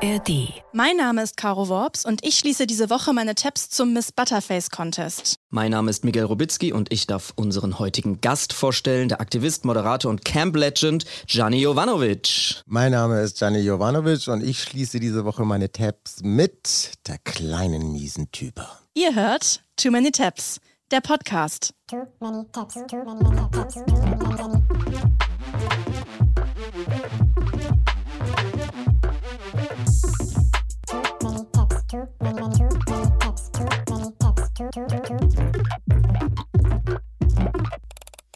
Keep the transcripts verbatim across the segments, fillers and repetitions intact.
A R D. Mein Name ist Caro Worps und ich schließe diese Woche meine Tabs zum Miss Butterface Contest. Mein Name ist Miguel Robitzki und ich darf unseren heutigen Gast vorstellen, der Aktivist, Moderator und Camp-Legend Gianni Jovanovic. Mein Name ist Gianni Jovanovic und ich schließe diese Woche meine Tabs mit der kleinen miesen Type. Ihr hört Too Many Tabs, der Podcast. Too many tabs, too many tabs, too many tabs.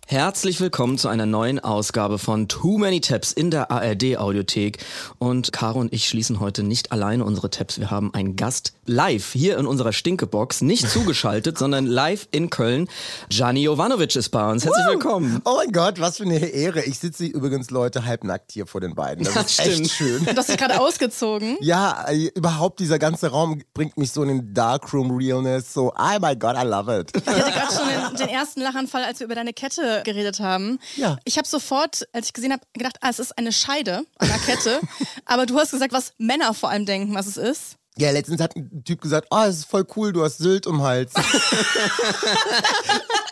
Herzlich willkommen zu einer neuen Ausgabe von Too Many Tabs in der A R D-Audiothek. Und Caro und ich schließen heute nicht alleine unsere Tabs. Wir haben einen Gast live hier in unserer Stinkebox, nicht zugeschaltet, sondern live in Köln. Gianni Jovanovic ist bei uns. Herzlich willkommen. Oh mein Gott, was für eine Ehre. Ich sitze übrigens, Leute, halbnackt hier vor den beiden. Das, das ist stimmt. Echt schön. Du hast dich gerade ausgezogen. Ja, überhaupt dieser ganze Raum bringt mich so in den Darkroom-Realness. So, oh my God, I love it. Ich hatte gerade schon den, den ersten Lachanfall, als wir über deine Kette geredet haben. Ja. Ich habe sofort, als ich gesehen habe, gedacht, ah, es ist eine Scheide an der Kette. Aber du hast gesagt, was Männer vor allem denken, was es ist. Ja, letztens hat ein Typ gesagt, oh, das ist voll cool, du hast Sylt um den Hals.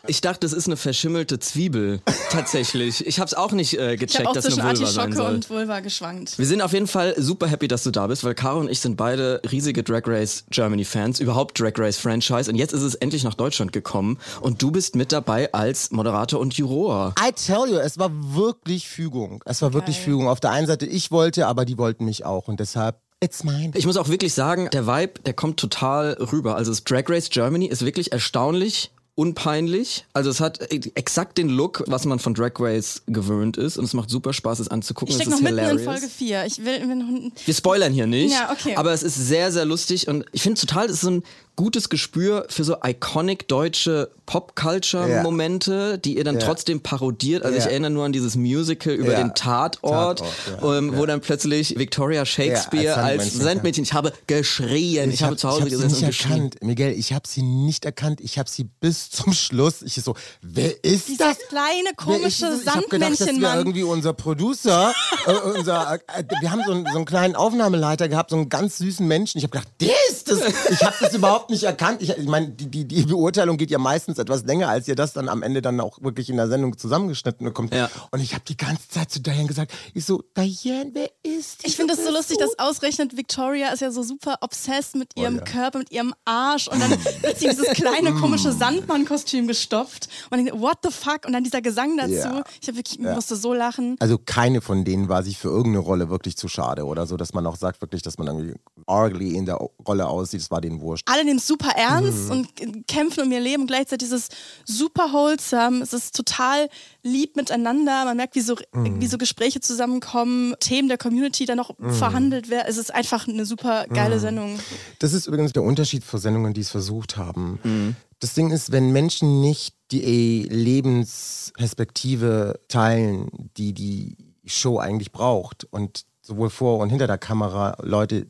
Ich dachte, das ist eine verschimmelte Zwiebel, tatsächlich. Ich habe es auch nicht äh, gecheckt, auch dass eine Vulva Artischocke sein soll. Und Vulva geschwankt. Wir sind auf jeden Fall super happy, dass du da bist, weil Caro und ich sind beide riesige Drag Race Germany Fans, überhaupt Drag Race Franchise. Und jetzt ist es endlich nach Deutschland gekommen und du bist mit dabei als Moderator und Juror. I tell you, es war wirklich Fügung. Es war wirklich Geil. Fügung. Auf der einen Seite ich wollte, aber die wollten mich auch und deshalb It's mine. Ich muss auch wirklich sagen, der Vibe, der kommt total rüber. Also das Drag Race Germany ist wirklich erstaunlich unpeinlich. Also es hat exakt den Look, was man von Drag Race gewöhnt ist. Und es macht super Spaß, es anzugucken. Ich steck noch hilarious. Mitten in Folge vier. Ich will, will noch Wir spoilern hier nicht. Ja, okay. Aber es ist sehr, sehr lustig. Und ich finde total, es ist so ein gutes Gespür für so iconic deutsche Pop-Culture-Momente, yeah. die ihr dann yeah. trotzdem parodiert. Also yeah. ich erinnere nur an dieses Musical über yeah. den Tatort, Tatort yeah. ähm, yeah. wo dann plötzlich Victoria Shakespeare yeah, als Sandmännchen, ich habe geschrien, ich, ich habe hab, zu Hause gesessen und erkannt. geschrien. Miguel, ich habe sie nicht erkannt, ich habe sie bis zum Schluss, ich so, wer ist Dieses das? Dieses kleine, komische Sandmännchen-Mann. Ich habe gedacht, das wäre irgendwie unser Producer, äh, unser, äh, wir haben so einen, so einen kleinen Aufnahmeleiter gehabt, so einen ganz süßen Menschen. Ich habe gedacht, der ist das! Ich habe das überhaupt nicht erkannt. Ich, ich meine, die, die, die Beurteilung geht ja meistens etwas länger, als ihr das dann am Ende dann auch wirklich in der Sendung zusammengeschnitten bekommt. Ja. Und ich habe die ganze Zeit zu Diane gesagt, ich so, Diane, wer ist die? Ich finde das so lustig, dass ausgerechnet Victoria ist ja so super obsessed mit ihrem oh, ja. Körper, mit ihrem Arsch und dann wird sie dieses kleine, komische Sandmann-Kostüm gestopft und dann, what the fuck? Und dann dieser Gesang dazu. Ja. Ich hab wirklich, ja. musste so lachen. Also keine von denen war sich für irgendeine Rolle wirklich zu schade oder so, dass man auch sagt wirklich, dass man irgendwie ugly in der Rolle aussieht. Das war denen wurscht. Alle nehmen es super ernst mhm. und kämpfen um ihr Leben. Gleichzeitig ist es super wholesome. Es ist total lieb miteinander. Man merkt, wie so, mhm. wie so Gespräche zusammenkommen, Themen der Community dann noch mhm. verhandelt werden. Es ist einfach eine super geile mhm. Sendung. Das ist übrigens der Unterschied von Sendungen, die es versucht haben. Mhm. Das Ding ist, wenn Menschen nicht die Lebensperspektive teilen, die die Show eigentlich braucht und sowohl vor und hinter der Kamera Leute,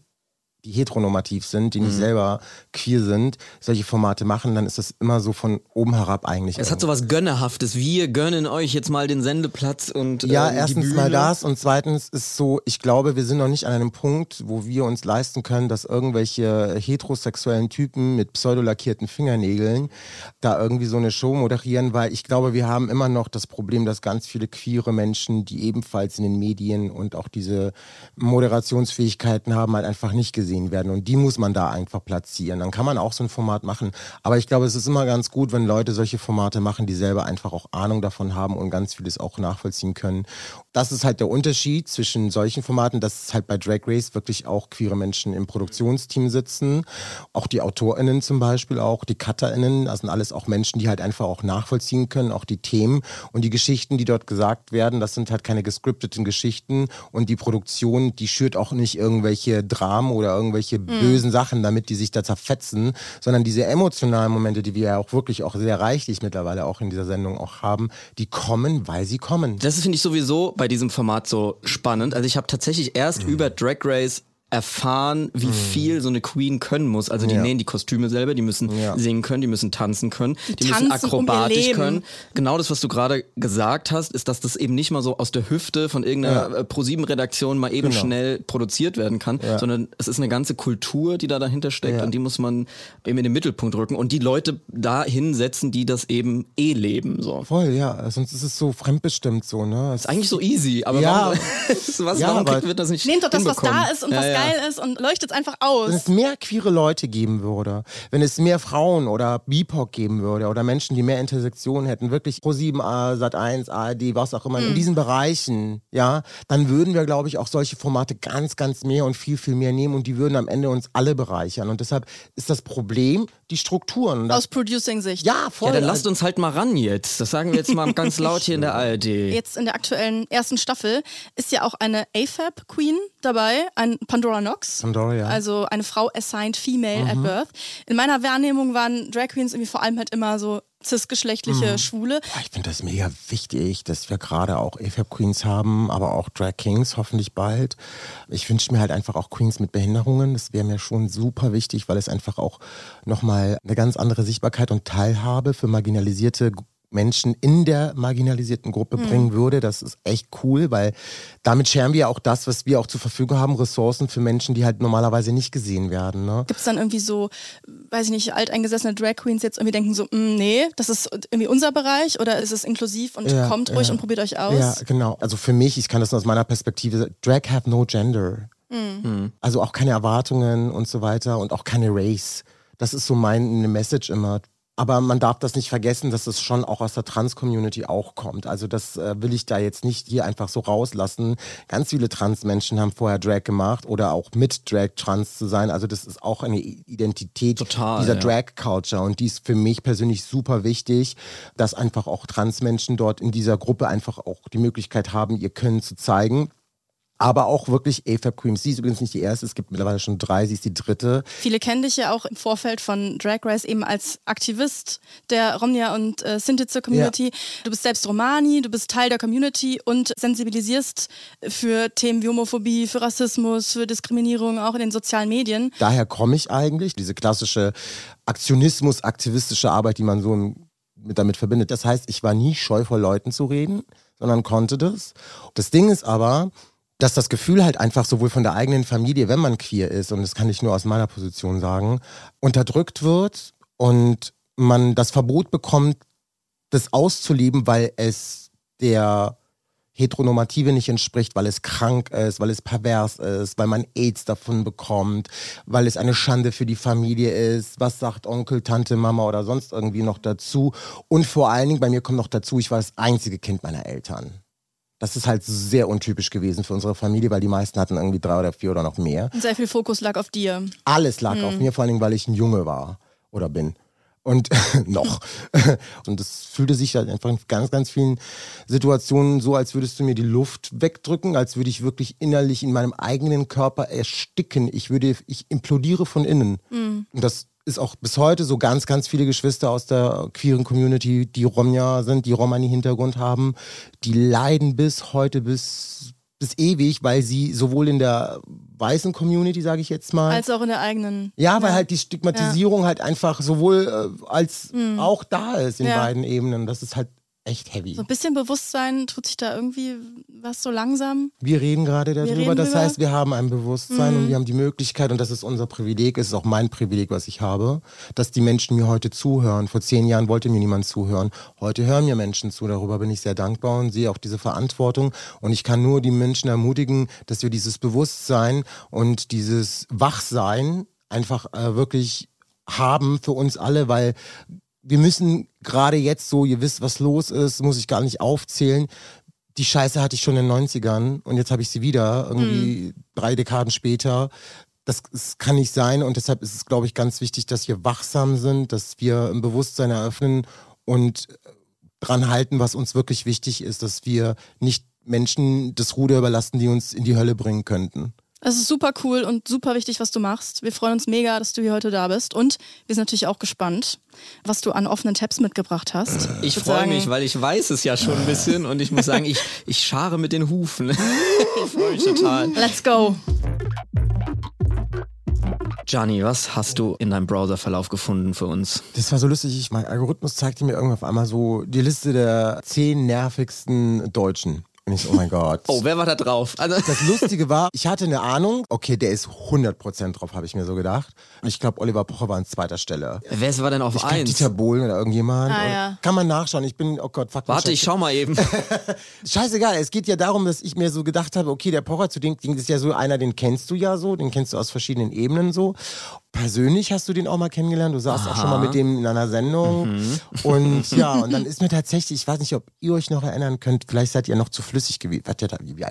die heteronormativ sind, die nicht mhm. selber queer sind, solche Formate machen, dann ist das immer so von oben herab eigentlich. Es irgendwie. Hat so was Gönnerhaftes. Wir gönnen euch jetzt mal den Sendeplatz und äh, ja, erstens die Bühne. Mal das und zweitens ist so, ich glaube, wir sind noch nicht an einem Punkt, wo wir uns leisten können, dass irgendwelche heterosexuellen Typen mit pseudolackierten Fingernägeln da irgendwie so eine Show moderieren, weil ich glaube, wir haben immer noch das Problem, dass ganz viele queere Menschen, die ebenfalls in den Medien und auch diese Moderationsfähigkeiten haben, halt einfach nicht gesehen werden und die muss man da einfach platzieren. Dann kann man auch so ein Format machen. Aber ich glaube, es ist immer ganz gut, wenn Leute solche Formate machen, die selber einfach auch Ahnung davon haben und ganz vieles auch nachvollziehen können. Das ist halt der Unterschied zwischen solchen Formaten, dass halt bei Drag Race wirklich auch queere Menschen im Produktionsteam sitzen. Auch die AutorInnen zum Beispiel auch, die CutterInnen, das sind alles auch Menschen, die halt einfach auch nachvollziehen können, auch die Themen und die Geschichten, die dort gesagt werden, das sind halt keine gescripteten Geschichten und die Produktion, die schürt auch nicht irgendwelche Dramen oder irgendwelche mhm. bösen Sachen, damit die sich da zerfetzen, sondern diese emotionalen Momente, die wir ja auch wirklich auch sehr reichlich mittlerweile auch in dieser Sendung auch haben, die kommen, weil sie kommen. Das finde ich sowieso bei diesem Format so spannend. Also ich habe tatsächlich erst mhm. über Drag Race erfahren, wie mhm. viel so eine Queen können muss. Also die ja. nähen die Kostüme selber, die müssen ja. singen können, die müssen tanzen können, die, die müssen akrobatisch um können. Genau das, was du gerade gesagt hast, ist, dass das eben nicht mal so aus der Hüfte von irgendeiner ja. ProSieben-Redaktion mal eben genau. schnell produziert werden kann, ja. sondern es ist eine ganze Kultur, die da dahinter steckt ja. und die muss man eben in den Mittelpunkt rücken und die Leute da hinsetzen, die das eben eh leben. So. Voll, ja. Sonst ist es so fremdbestimmt so. Ne? Es ist eigentlich so easy, aber ja. warum, was, ja, warum aber wird das nicht hinbekommen? Nehmt doch das, was da ist und ja, was ja. geil ist und leuchtet es einfach aus. Wenn es mehr queere Leute geben würde, wenn es mehr Frauen oder B I P O C geben würde oder Menschen, die mehr Intersektionen hätten, wirklich ProSieben, Sat eins, A R D, was auch immer, mhm. in diesen Bereichen, ja, dann würden wir, glaube ich, auch solche Formate ganz, ganz mehr und viel, viel mehr nehmen und die würden am Ende uns alle bereichern. Und deshalb ist das Problem die Strukturen. Das, aus Producing-Sicht. Ja, voll. Ja, dann lasst uns halt mal ran jetzt. Das sagen wir jetzt mal ganz laut hier in der A R D. Jetzt in der aktuellen ersten Staffel ist ja auch eine A F A B-Queen dabei, ein Pandora Knox. Pandora, ja. Also eine Frau assigned female mhm. at birth. In meiner Wahrnehmung waren Drag Queens irgendwie vor allem halt immer so cisgeschlechtliche mhm. Schwule. Ja, ich finde das mega wichtig, dass wir gerade auch A F A B-Queens haben, aber auch Drag Kings hoffentlich bald. Ich wünsche mir halt einfach auch Queens mit Behinderungen. Das wäre mir schon super wichtig, weil es einfach auch nochmal eine ganz andere Sichtbarkeit und Teilhabe für marginalisierte Menschen in der marginalisierten Gruppe mhm. bringen würde. Das ist echt cool, weil damit scheren wir auch das, was wir auch zur Verfügung haben, Ressourcen für Menschen, die halt normalerweise nicht gesehen werden. Ne? Gibt es dann irgendwie so, weiß ich nicht, alteingesessene Drag Queens jetzt irgendwie denken so, nee, das ist irgendwie unser Bereich oder ist es inklusiv und ja, kommt ruhig ja. und probiert euch aus? Ja, genau. Also für mich, ich kann das nur aus meiner Perspektive sagen, Drag have no gender. Mhm. Also auch keine Erwartungen und so weiter und auch keine Race. Das ist so meine Message immer. Aber man darf das nicht vergessen, dass es schon auch aus der Trans-Community auch kommt. Also das äh, will ich da jetzt nicht hier einfach so rauslassen. Ganz viele Trans-Menschen haben vorher Drag gemacht oder auch mit Drag trans zu sein. Also das ist auch eine Identität Total, dieser ja. Drag-Culture. Und die ist für mich persönlich super wichtig, dass einfach auch Trans-Menschen dort in dieser Gruppe einfach auch die Möglichkeit haben, ihr Können zu zeigen. Aber auch wirklich A F A B Queens. Sie ist übrigens nicht die erste, es gibt mittlerweile schon drei, sie ist die dritte. Viele kennen dich ja auch im Vorfeld von Drag Race eben als Aktivist der Romnia- und äh, Sinti-Community. Ja. Du bist selbst Romani, du bist Teil der Community und sensibilisierst für Themen wie Homophobie, für Rassismus, für Diskriminierung, auch in den sozialen Medien. Daher komme ich eigentlich, diese klassische Aktionismus-aktivistische Arbeit, die man so mit, damit verbindet. Das heißt, ich war nie scheu vor Leuten zu reden, sondern konnte das. Das Ding ist aber, dass das Gefühl halt einfach sowohl von der eigenen Familie, wenn man queer ist, und das kann ich nur aus meiner Position sagen, unterdrückt wird und man das Verbot bekommt, das auszuleben, weil es der Heteronormative nicht entspricht, weil es krank ist, weil es pervers ist, weil man AIDS davon bekommt, weil es eine Schande für die Familie ist, was sagt Onkel, Tante, Mama oder sonst irgendwie noch dazu. Und vor allen Dingen, bei mir kommt noch dazu, ich war das einzige Kind meiner Eltern. Das ist halt sehr untypisch gewesen für unsere Familie, weil die meisten hatten irgendwie drei oder vier oder noch mehr. Und sehr viel Fokus lag auf dir. Alles lag mhm. auf mir, vor allen Dingen, weil ich ein Junge war oder bin. Und noch. Und das fühlte sich halt einfach in ganz, ganz vielen Situationen so, als würdest du mir die Luft wegdrücken, als würde ich wirklich innerlich in meinem eigenen Körper ersticken. Ich würde, ich implodiere von innen. Mhm. Und das ist auch bis heute so, ganz, ganz viele Geschwister aus der queeren Community, die Romja sind, die Romani-Hintergrund haben, die leiden bis heute, bis, bis ewig, weil sie sowohl in der weißen Community, sage ich jetzt mal. Als auch in der eigenen. Ja, weil ja. halt die Stigmatisierung ja. halt einfach sowohl äh, als mhm. auch da ist in ja. beiden Ebenen. Das ist halt echt heavy. So ein bisschen Bewusstsein, tut sich da irgendwie was so langsam? Wir reden gerade darüber, reden das drüber. Heißt, wir haben ein Bewusstsein mhm. und wir haben die Möglichkeit, und das ist unser Privileg, es ist auch mein Privileg, was ich habe, dass die Menschen mir heute zuhören. Vor zehn Jahren wollte mir niemand zuhören. Heute hören mir Menschen zu, darüber bin ich sehr dankbar und sehe auch diese Verantwortung, und ich kann nur die Menschen ermutigen, dass wir dieses Bewusstsein und dieses Wachsein einfach äh, wirklich haben für uns alle, weil wir müssen gerade jetzt so, ihr wisst, was los ist, muss ich gar nicht aufzählen. Die Scheiße hatte ich schon in den neunzigern und jetzt habe ich sie wieder, irgendwie mm. drei Dekaden später. Das, das kann nicht sein, und deshalb ist es, glaube ich, ganz wichtig, dass wir wachsam sind, dass wir ein Bewusstsein eröffnen und dran halten, was uns wirklich wichtig ist, dass wir nicht Menschen das Ruder überlassen, die uns in die Hölle bringen könnten. Es ist super cool und super wichtig, was du machst. Wir freuen uns mega, dass du hier heute da bist. Und wir sind natürlich auch gespannt, was du an offenen Tabs mitgebracht hast. Ich, ich freue mich, weil ich weiß es ja schon ein bisschen. Und ich muss sagen, ich, ich schare mit den Hufen. Ich freue mich total. Let's go. Gianni, was hast du in deinem Browserverlauf gefunden für uns? Das war so lustig. Ich, mein Algorithmus zeigte mir irgendwann auf einmal so die Liste der zehn nervigsten Deutschen. Und ich so, oh mein Gott. Oh, wer war da drauf? Also das Lustige war, ich hatte eine Ahnung, okay, der ist hundert Prozent drauf, habe ich mir so gedacht. Und ich glaube, Oliver Pocher war an zweiter Stelle. Wer war denn auf ich eins? Glaub, Dieter Bohlen oder irgendjemand. Ah, ja. Kann man nachschauen. Ich bin, oh Gott, fuck. Warte, ich schau mal eben. Scheißegal, es geht ja darum, dass ich mir so gedacht habe, okay, der Pocher, zu dem Ding ist ja so einer, den kennst du ja so, den kennst du aus verschiedenen Ebenen so. Persönlich hast du den auch mal kennengelernt, du saßt Aha. auch schon mal mit dem in einer Sendung mhm. und ja, und dann ist mir tatsächlich, ich weiß nicht, ob ihr euch noch erinnern könnt, vielleicht seid ihr noch zu flüssig gewesen,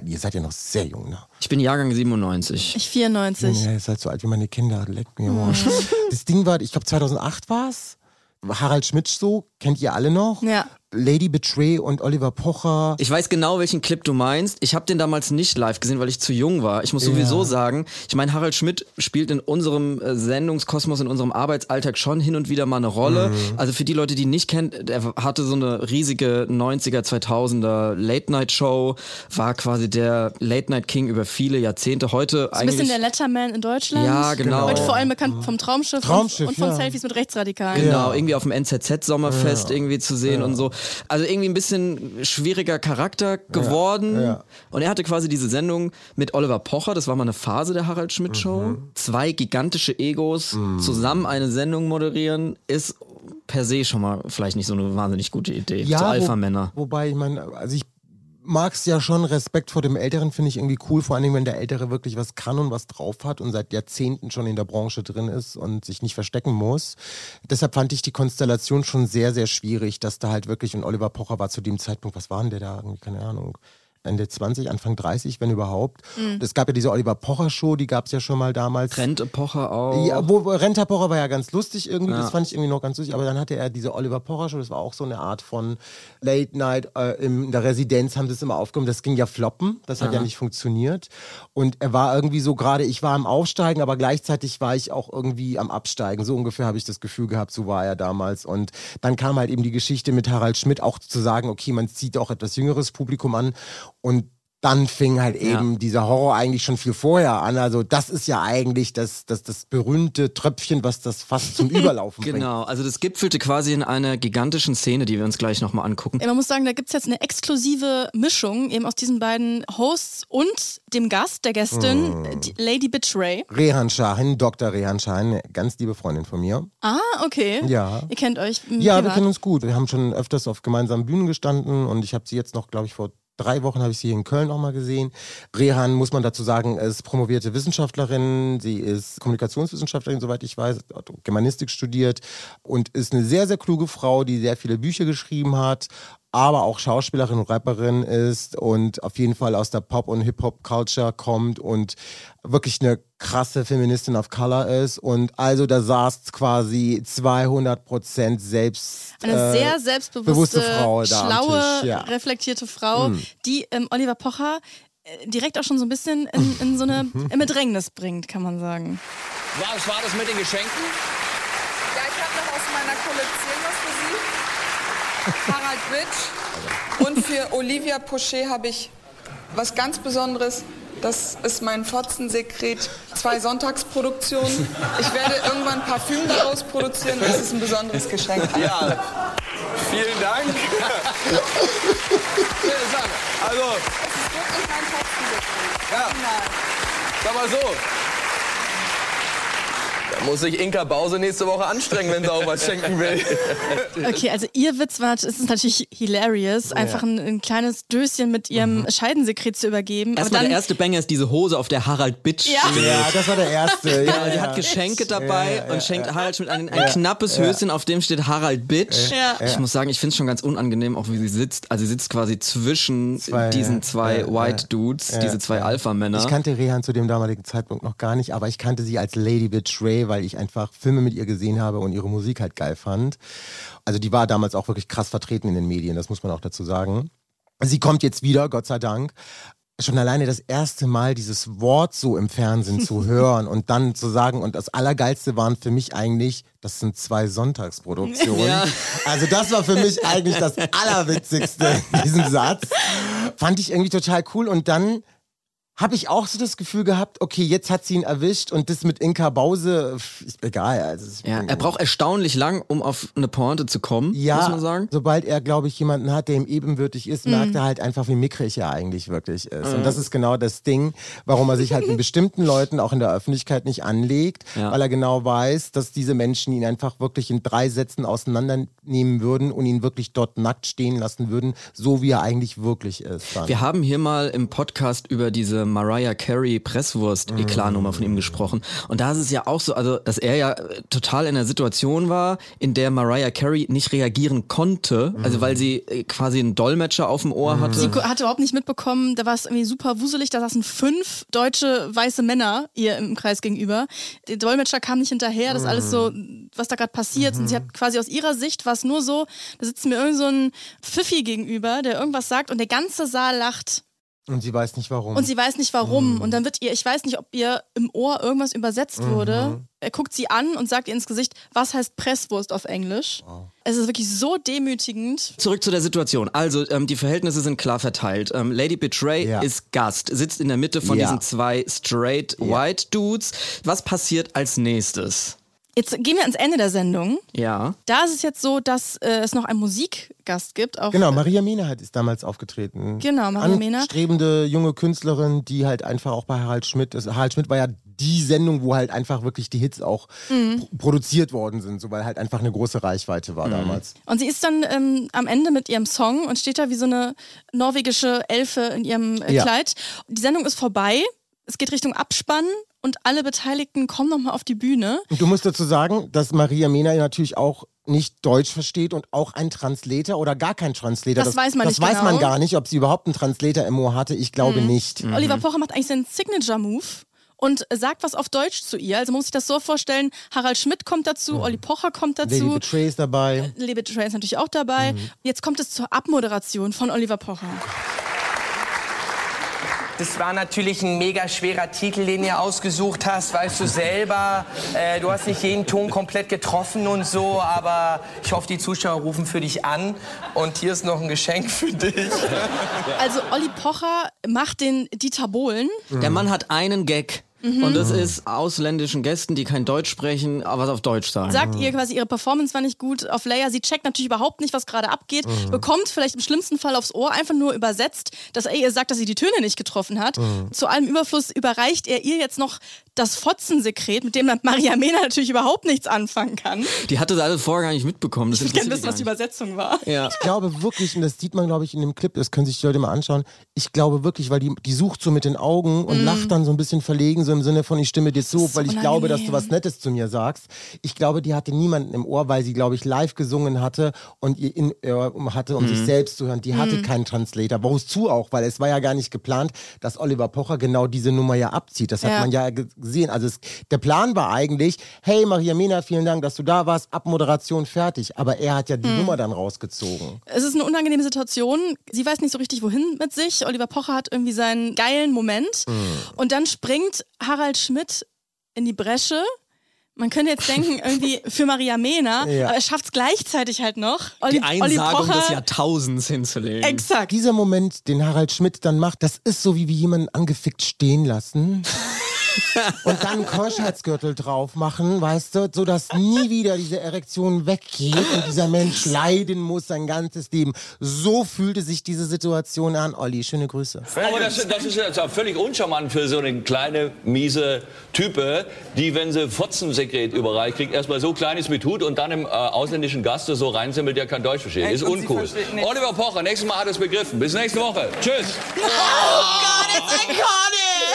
ihr seid ja noch sehr jung, ne? Ich bin Jahrgang siebenundneunzig. Ich vierundneunzig. Ja, ihr seid so alt wie meine Kinder, leckt mir mal. Das Ding war, ich glaube zweitausendacht war es, Harald Schmidt so, kennt ihr alle noch? Ja. Lady Bitch Ray und Oliver Pocher. Ich weiß genau, welchen Clip du meinst. Ich habe den damals nicht live gesehen, weil ich zu jung war. Ich muss yeah. sowieso sagen, ich meine, Harald Schmidt spielt in unserem Sendungskosmos, in unserem Arbeitsalltag schon hin und wieder mal eine Rolle. Mhm. Also für die Leute, die ihn nicht kennen, er hatte so eine riesige neunziger, zweitausender Late-Night-Show, war quasi der Late-Night-King über viele Jahrzehnte. Heute eigentlich... ein bisschen der Letterman in Deutschland. Ja, genau. Heute vor allem bekannt vom Traumschiff, Traumschiff und, und von ja. Selfies mit Rechtsradikalen. Genau, ja. irgendwie auf dem N Z Z-Sommerfest ja. irgendwie zu sehen ja. und so. Also irgendwie ein bisschen schwieriger Charakter geworden. Ja, ja. Und er hatte quasi diese Sendung mit Oliver Pocher, das war mal eine Phase der Harald Schmidt Show. Mhm. Zwei gigantische Egos mhm. zusammen eine Sendung moderieren, ist per se schon mal vielleicht nicht so eine wahnsinnig gute Idee. Ja, so Alpha-Männer. Wo, wobei, ich meine, also ich mag's ja schon, Respekt vor dem Älteren finde ich irgendwie cool, vor allen Dingen, wenn der Ältere wirklich was kann und was drauf hat und seit Jahrzehnten schon in der Branche drin ist und sich nicht verstecken muss. Deshalb fand ich die Konstellation schon sehr, sehr schwierig, dass da halt wirklich, und Oliver Pocher war zu dem Zeitpunkt, was war denn der da irgendwie, keine Ahnung, Ende zwanzig, Anfang dreißig, wenn überhaupt. Mhm. Es gab ja diese Oliver-Pocher-Show, die gab es ja schon mal damals. Rente-Pocher auch. Ja, wo, Rente-Pocher war ja ganz lustig irgendwie, ja. das fand ich irgendwie noch ganz lustig. Aber dann hatte er diese Oliver-Pocher-Show, das war auch so eine Art von Late-Night. Äh, in der Residenz haben sie es immer aufgenommen, das ging ja floppen, das hat ja, ja nicht funktioniert. Und er war irgendwie so gerade, ich war am Aufsteigen, aber gleichzeitig war ich auch irgendwie am Absteigen. So ungefähr habe ich das Gefühl gehabt, so war er damals. Und dann kam halt eben die Geschichte mit Harald Schmidt, auch zu sagen, okay, man zieht auch etwas jüngeres Publikum an. Und dann fing halt eben ja. dieser Horror eigentlich schon viel vorher an. Also das ist ja eigentlich das, das, das berühmte Tröpfchen, was das Fass zum Überlaufen bringt. Genau, also das gipfelte quasi in einer gigantischen Szene, die wir uns gleich nochmal angucken. Ja, man muss sagen, da gibt es jetzt eine exklusive Mischung eben aus diesen beiden Hosts und dem Gast, der Gästin, hm. Lady Bitch Ray. Reyhan Şahin, Doktor Reyhan Şahin, eine ganz liebe Freundin von mir. Ah, okay. Ja. Ihr kennt euch Ja, privat. Wir kennen uns gut. Wir haben schon öfters auf gemeinsamen Bühnen gestanden und ich habe sie jetzt noch, glaube ich, vor drei Wochen habe ich sie hier in Köln auch mal gesehen. Reyhan, muss man dazu sagen, ist promovierte Wissenschaftlerin. Sie ist Kommunikationswissenschaftlerin, soweit ich weiß, hat Germanistik studiert und ist eine sehr, sehr kluge Frau, die sehr viele Bücher geschrieben hat, aber auch Schauspielerin und Rapperin ist und auf jeden Fall aus der Pop- und Hip-Hop-Culture kommt und wirklich eine krasse Feministin of Color ist und also da saß quasi zweihundert Prozent selbst eine äh, sehr selbstbewusste, Frau schlaue, ja. reflektierte Frau, mhm. die ähm, Oliver Pocher äh, direkt auch schon so ein bisschen in, in so eine in Bedrängnis bringt, kann man sagen. Was war das mit den Geschenken? Ja, ich habe noch aus meiner Kollektion was für Sie. Harald Bitch und für Oliver Pocher habe ich was ganz Besonderes. Das ist mein Fotzensekret. Zwei Sonntagsproduktionen. Ich werde irgendwann Parfüm daraus produzieren. Das ist ein besonderes Geschenk. Ja, vielen Dank. Also, es ist wirklich mein Fotzensekret. Ja, sag mal so. Da muss sich Inka Bause nächste Woche anstrengen, wenn sie auch was schenken will. Okay, also ihr Witz war, es ist natürlich hilarious, einfach ein, ein kleines Döschen mit ihrem mhm. Scheidensekret zu übergeben. Erstmal der erste Banger ist diese Hose, auf der Harald Bitch ja. steht. Ja, das war der erste. Ja, ja. Sie hat Geschenke dabei ja, ja, und schenkt ja. Harald Schmidt ein, ein ja, knappes ja. Höschen, auf dem steht Harald Bitch. Ja. Ja. Ich muss sagen, ich finde es schon ganz unangenehm, auch wie sie sitzt. Also sie sitzt quasi zwischen zwei, diesen zwei ja, White ja, Dudes, ja, diese zwei ja. Alpha-Männer. Ich kannte Reyhan zu dem damaligen Zeitpunkt noch gar nicht, aber ich kannte sie als Lady Bitch Ray, weil ich einfach Filme mit ihr gesehen habe und ihre Musik halt geil fand. Also die war damals auch wirklich krass vertreten in den Medien, das muss man auch dazu sagen. Sie kommt jetzt wieder, Gott sei Dank. Schon alleine das erste Mal dieses Wort so im Fernsehen zu hören und dann zu sagen, und das Allergeilste waren für mich eigentlich, das sind zwei Sonntagsproduktionen. Ja. Also das war für mich eigentlich das Allerwitzigste, diesen Satz. Fand ich irgendwie total cool und dann habe ich auch so das Gefühl gehabt, okay, jetzt hat sie ihn erwischt und das mit Inka Bause, ist egal. Also ist ja, er braucht erstaunlich lang, um auf eine Pointe zu kommen, ja, muss man sagen. Sobald er, glaube ich, jemanden hat, der ihm ebenbürtig ist, mhm. merkt er halt einfach, wie mickrig er eigentlich wirklich ist. Mhm. Und das ist genau das Ding, warum er sich halt mit bestimmten Leuten auch in der Öffentlichkeit nicht anlegt, ja. weil er genau weiß, dass diese Menschen ihn einfach wirklich in drei Sätzen auseinandernehmen würden und ihn wirklich dort nackt stehen lassen würden, so wie er eigentlich wirklich ist. Dann. Wir haben hier mal im Podcast über diese Mariah Carey Presswurst-Eklat-Nummer von ihm gesprochen. Und da ist es ja auch so, also dass er ja total in einer Situation war, in der Mariah Carey nicht reagieren konnte, also weil sie quasi einen Dolmetscher auf dem Ohr hatte. Sie hatte überhaupt nicht mitbekommen, da war es irgendwie super wuselig, da saßen fünf deutsche weiße Männer ihr im Kreis gegenüber. Der Dolmetscher kam nicht hinterher, das ist alles so, was da gerade passiert. Und sie hat quasi aus ihrer Sicht, war es nur so, da sitzt mir irgend so ein Pfiffi gegenüber, der irgendwas sagt und der ganze Saal lacht. Und sie weiß nicht, warum. Und sie weiß nicht, warum. Mhm. Und dann wird ihr, ich weiß nicht, ob ihr im Ohr irgendwas übersetzt mhm. wurde. Er guckt sie an und sagt ihr ins Gesicht, was heißt Presswurst auf Englisch? Wow. Es ist wirklich so demütigend. Zurück zu der Situation. Also, ähm, die Verhältnisse sind klar verteilt. Ähm, Lady Bitch Ray ja. ist Gast, sitzt in der Mitte von ja. diesen zwei straight ja. white Dudes. Was passiert als nächstes? Jetzt gehen wir ans Ende der Sendung. Ja. Da ist es jetzt so, dass äh, es noch einen Musikgast gibt. Auch, genau, Maria Mena hat, ist damals aufgetreten. Genau, Maria Mena. Anstrebende junge Künstlerin, die halt einfach auch bei Harald Schmidt ist. Harald Schmidt war ja die Sendung, wo halt einfach wirklich die Hits auch mhm. pro- produziert worden sind, so, weil halt einfach eine große Reichweite war mhm. damals. Und sie ist dann ähm, am Ende mit ihrem Song und steht da wie so eine norwegische Elfe in ihrem äh, Kleid. Ja. Die Sendung ist vorbei. Es geht Richtung Abspann und alle Beteiligten kommen nochmal auf die Bühne. Und du musst dazu sagen, dass Maria Mena natürlich auch nicht Deutsch versteht und auch ein Translator oder gar kein Translator. Das, das weiß man das nicht Das weiß genau. man gar nicht, ob sie überhaupt einen Translator im Ohr hatte. Ich glaube mhm. nicht. Mhm. Oliver Pocher macht eigentlich seinen Signature-Move und sagt was auf Deutsch zu ihr. Also man muss sich das so vorstellen, Harald Schmidt kommt dazu, mhm. Olli Pocher kommt dazu. Lady Bitch Ray ist dabei. Lady Bitch Ray ist natürlich auch dabei. Mhm. Jetzt kommt es zur Abmoderation von Oliver Pocher. Das war natürlich ein mega schwerer Titel, den ihr ausgesucht hast, weißt du selber. Äh, du hast nicht jeden Ton komplett getroffen und so, aber ich hoffe, die Zuschauer rufen für dich an. Und hier ist noch ein Geschenk für dich. Also Olli Pocher macht den Dieter Bohlen. Der Mann hat einen Gag. Mhm. Und das ist ausländischen Gästen, die kein Deutsch sprechen, aber was auf Deutsch sagen. Sagt ihr quasi, ihre Performance war nicht gut auf Layer. Sie checkt natürlich überhaupt nicht, was gerade abgeht. Mhm. Bekommt vielleicht im schlimmsten Fall aufs Ohr einfach nur übersetzt, dass er ihr sagt, dass sie die Töne nicht getroffen hat. Mhm. Zu allem Überfluss überreicht er ihr jetzt noch das Fotzensekret, mit dem Maria Mena natürlich überhaupt nichts anfangen kann. Die hatte das alles vorher gar nicht mitbekommen. Das ich kann wissen, was die Übersetzung war. Ja. Ich glaube wirklich, und das sieht man, glaube ich, in dem Clip, das können sich die Leute mal anschauen, ich glaube wirklich, weil die, die sucht so mit den Augen und mm. lacht dann so ein bisschen verlegen, so im Sinne von, ich stimme dir zu, so, weil ich unangenehm. glaube, dass du was Nettes zu mir sagst. Ich glaube, die hatte niemanden im Ohr, weil sie, glaube ich, live gesungen hatte und ihr in Ohr hatte, um mm. sich selbst zu hören. Die mm. hatte keinen Translator. Wozu auch? Weil es war ja gar nicht geplant, dass Oliver Pocher genau diese Nummer ja abzieht. Das ja. hat man ja ge- gesehen. Also es, der Plan war eigentlich, hey Maria Mena, vielen Dank, dass du da warst, Abmoderation fertig. Aber er hat ja die hm. Nummer dann rausgezogen. Es ist eine unangenehme Situation. Sie weiß nicht so richtig, wohin mit sich. Oliver Pocher hat irgendwie seinen geilen Moment. Hm. Und dann springt Harald Schmidt in die Bresche. Man könnte jetzt denken, irgendwie für Maria Mena, ja. aber er schafft es gleichzeitig halt noch, Oli, die Einsagung Pocher, des Jahrtausends hinzulegen. Exakt. Dieser Moment, den Harald Schmidt dann macht, das ist so, wie wir jemanden angefickt stehen lassen. Und dann einen Keuschheitsgürtel drauf machen, weißt du, sodass nie wieder diese Erektion weggeht und dieser Mensch leiden muss sein ganzes Leben. So fühlte sich diese Situation an. Olli, schöne Grüße. Aber das, das ist ja völlig uncharmant für so eine kleine, miese Type, die, wenn sie Fotzensekret überreicht kriegt, erstmal so kleines mit Hut und dann im äh, ausländischen Gast so reinsimmelt, der kann Deutsch verstehen. Hey, ist uncool. Oliver Pocher, nächstes Mal hat er es begriffen. Bis nächste Woche. Tschüss. Oh, oh Gott, jetzt ein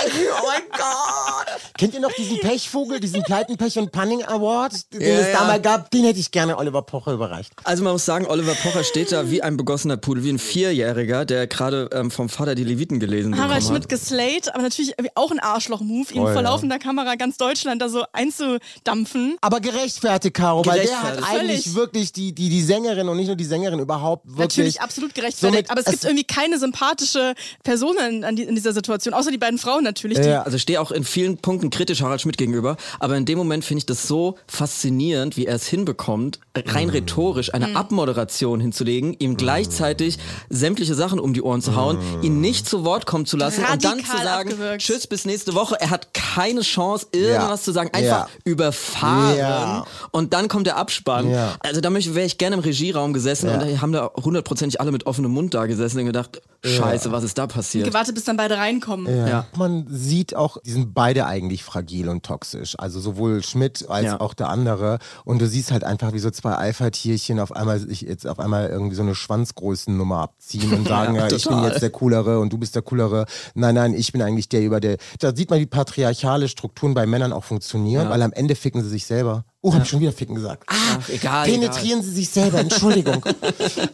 Oh mein Gott! Kennt ihr noch diesen Pechvogel, diesen Pleitenpech- und Panning-Award, den ja, es ja. damals gab? Den hätte ich gerne Oliver Pocher überreicht. Also man muss sagen, Oliver Pocher steht da wie ein begossener Pudel, wie ein Vierjähriger, der gerade ähm, vom Vater die Leviten gelesen Harald bekommen hat. Harald Schmidt geslayt, aber natürlich auch ein Arschloch-Move, ihn oh, vor laufender ja. Kamera ganz Deutschland da so einzudampfen. Aber gerechtfertigt, Caro, gerechtfertigt. Weil der hat eigentlich Völlig. wirklich die, die, die Sängerin und nicht nur die Sängerin überhaupt wirklich... Natürlich absolut gerechtfertigt, aber es, es gibt irgendwie keine sympathische Person in, in dieser Situation, außer die beiden Frauen natürlich. Ja, die, also ich stehe auch in vielen Punkten Punkten kritisch Harald Schmidt gegenüber, aber in dem Moment finde ich das so faszinierend, wie er es hinbekommt, rein mm. rhetorisch eine mm. Abmoderation hinzulegen, ihm gleichzeitig sämtliche Sachen um die Ohren zu hauen, mm. ihn nicht zu Wort kommen zu lassen, radikal und dann zu sagen, abgewirkt. Tschüss, bis nächste Woche. Er hat keine Chance, irgendwas ja. zu sagen, einfach ja. überfahren ja. und dann kommt der Abspann. Ja. Also da wäre ich gerne im Regieraum gesessen ja. und da haben da hundertprozentig alle mit offenem Mund da gesessen und gedacht, scheiße, ja. was ist da passiert? Gewartet, bis dann beide reinkommen. Ja. Ja. Man sieht auch, die sind beide eigentlich fragil und toxisch. Also sowohl Schmidt als ja. auch der andere. Und du siehst halt einfach, wie so zwei Alpha-Tierchen auf einmal sich jetzt auf einmal irgendwie so eine Schwanzgrößennummer abziehen und sagen, ja, ja, ich bin jetzt der Coolere und du bist der Coolere. Nein, nein, ich bin eigentlich der über der... Da sieht man, wie patriarchale Strukturen bei Männern auch funktionieren, ja. weil am Ende ficken sie sich selber. Oh, ja. hab ich schon wieder Ficken gesagt. Ah, Ach, egal. Penetrieren egal. Sie sich selber, Entschuldigung.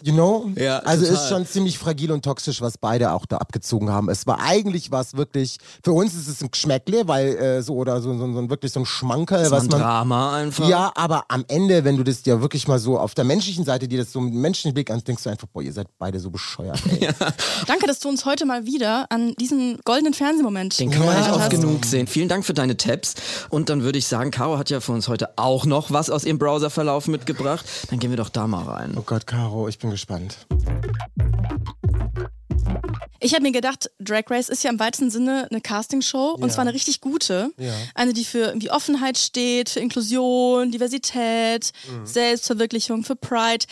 You know? Ja, also total. Ist schon ziemlich fragil und toxisch, was beide auch da abgezogen haben. Es war eigentlich was wirklich, für uns ist es ein Geschmäckle, weil äh, so oder so, so, so wirklich so ein Schmankerl. Das was ein man, Drama einfach. Ja, aber am Ende, wenn du das dir wirklich mal so auf der menschlichen Seite, dir das so einen menschlichen Blick anst, denkst du einfach, boah, ihr seid beide so bescheuert. Ey. Ja. Danke, dass du uns heute mal wieder an diesen goldenen Fernsehmoment. Den kann man ja. nicht oft hast. genug sehen. Vielen Dank für deine Tabs. Und dann würde ich sagen, Caro hat ja für uns heute auch noch was aus ihrem Browserverlauf mitgebracht. Dann gehen wir doch da mal rein. Oh Gott, Caro, ich bin gespannt. Ich habe mir gedacht, Drag Race ist ja im weitesten Sinne eine Castingshow ja. und zwar eine richtig gute. Ja. Eine, die für irgendwie Offenheit steht, für Inklusion, Diversität, mhm. Selbstverwirklichung, für Pride.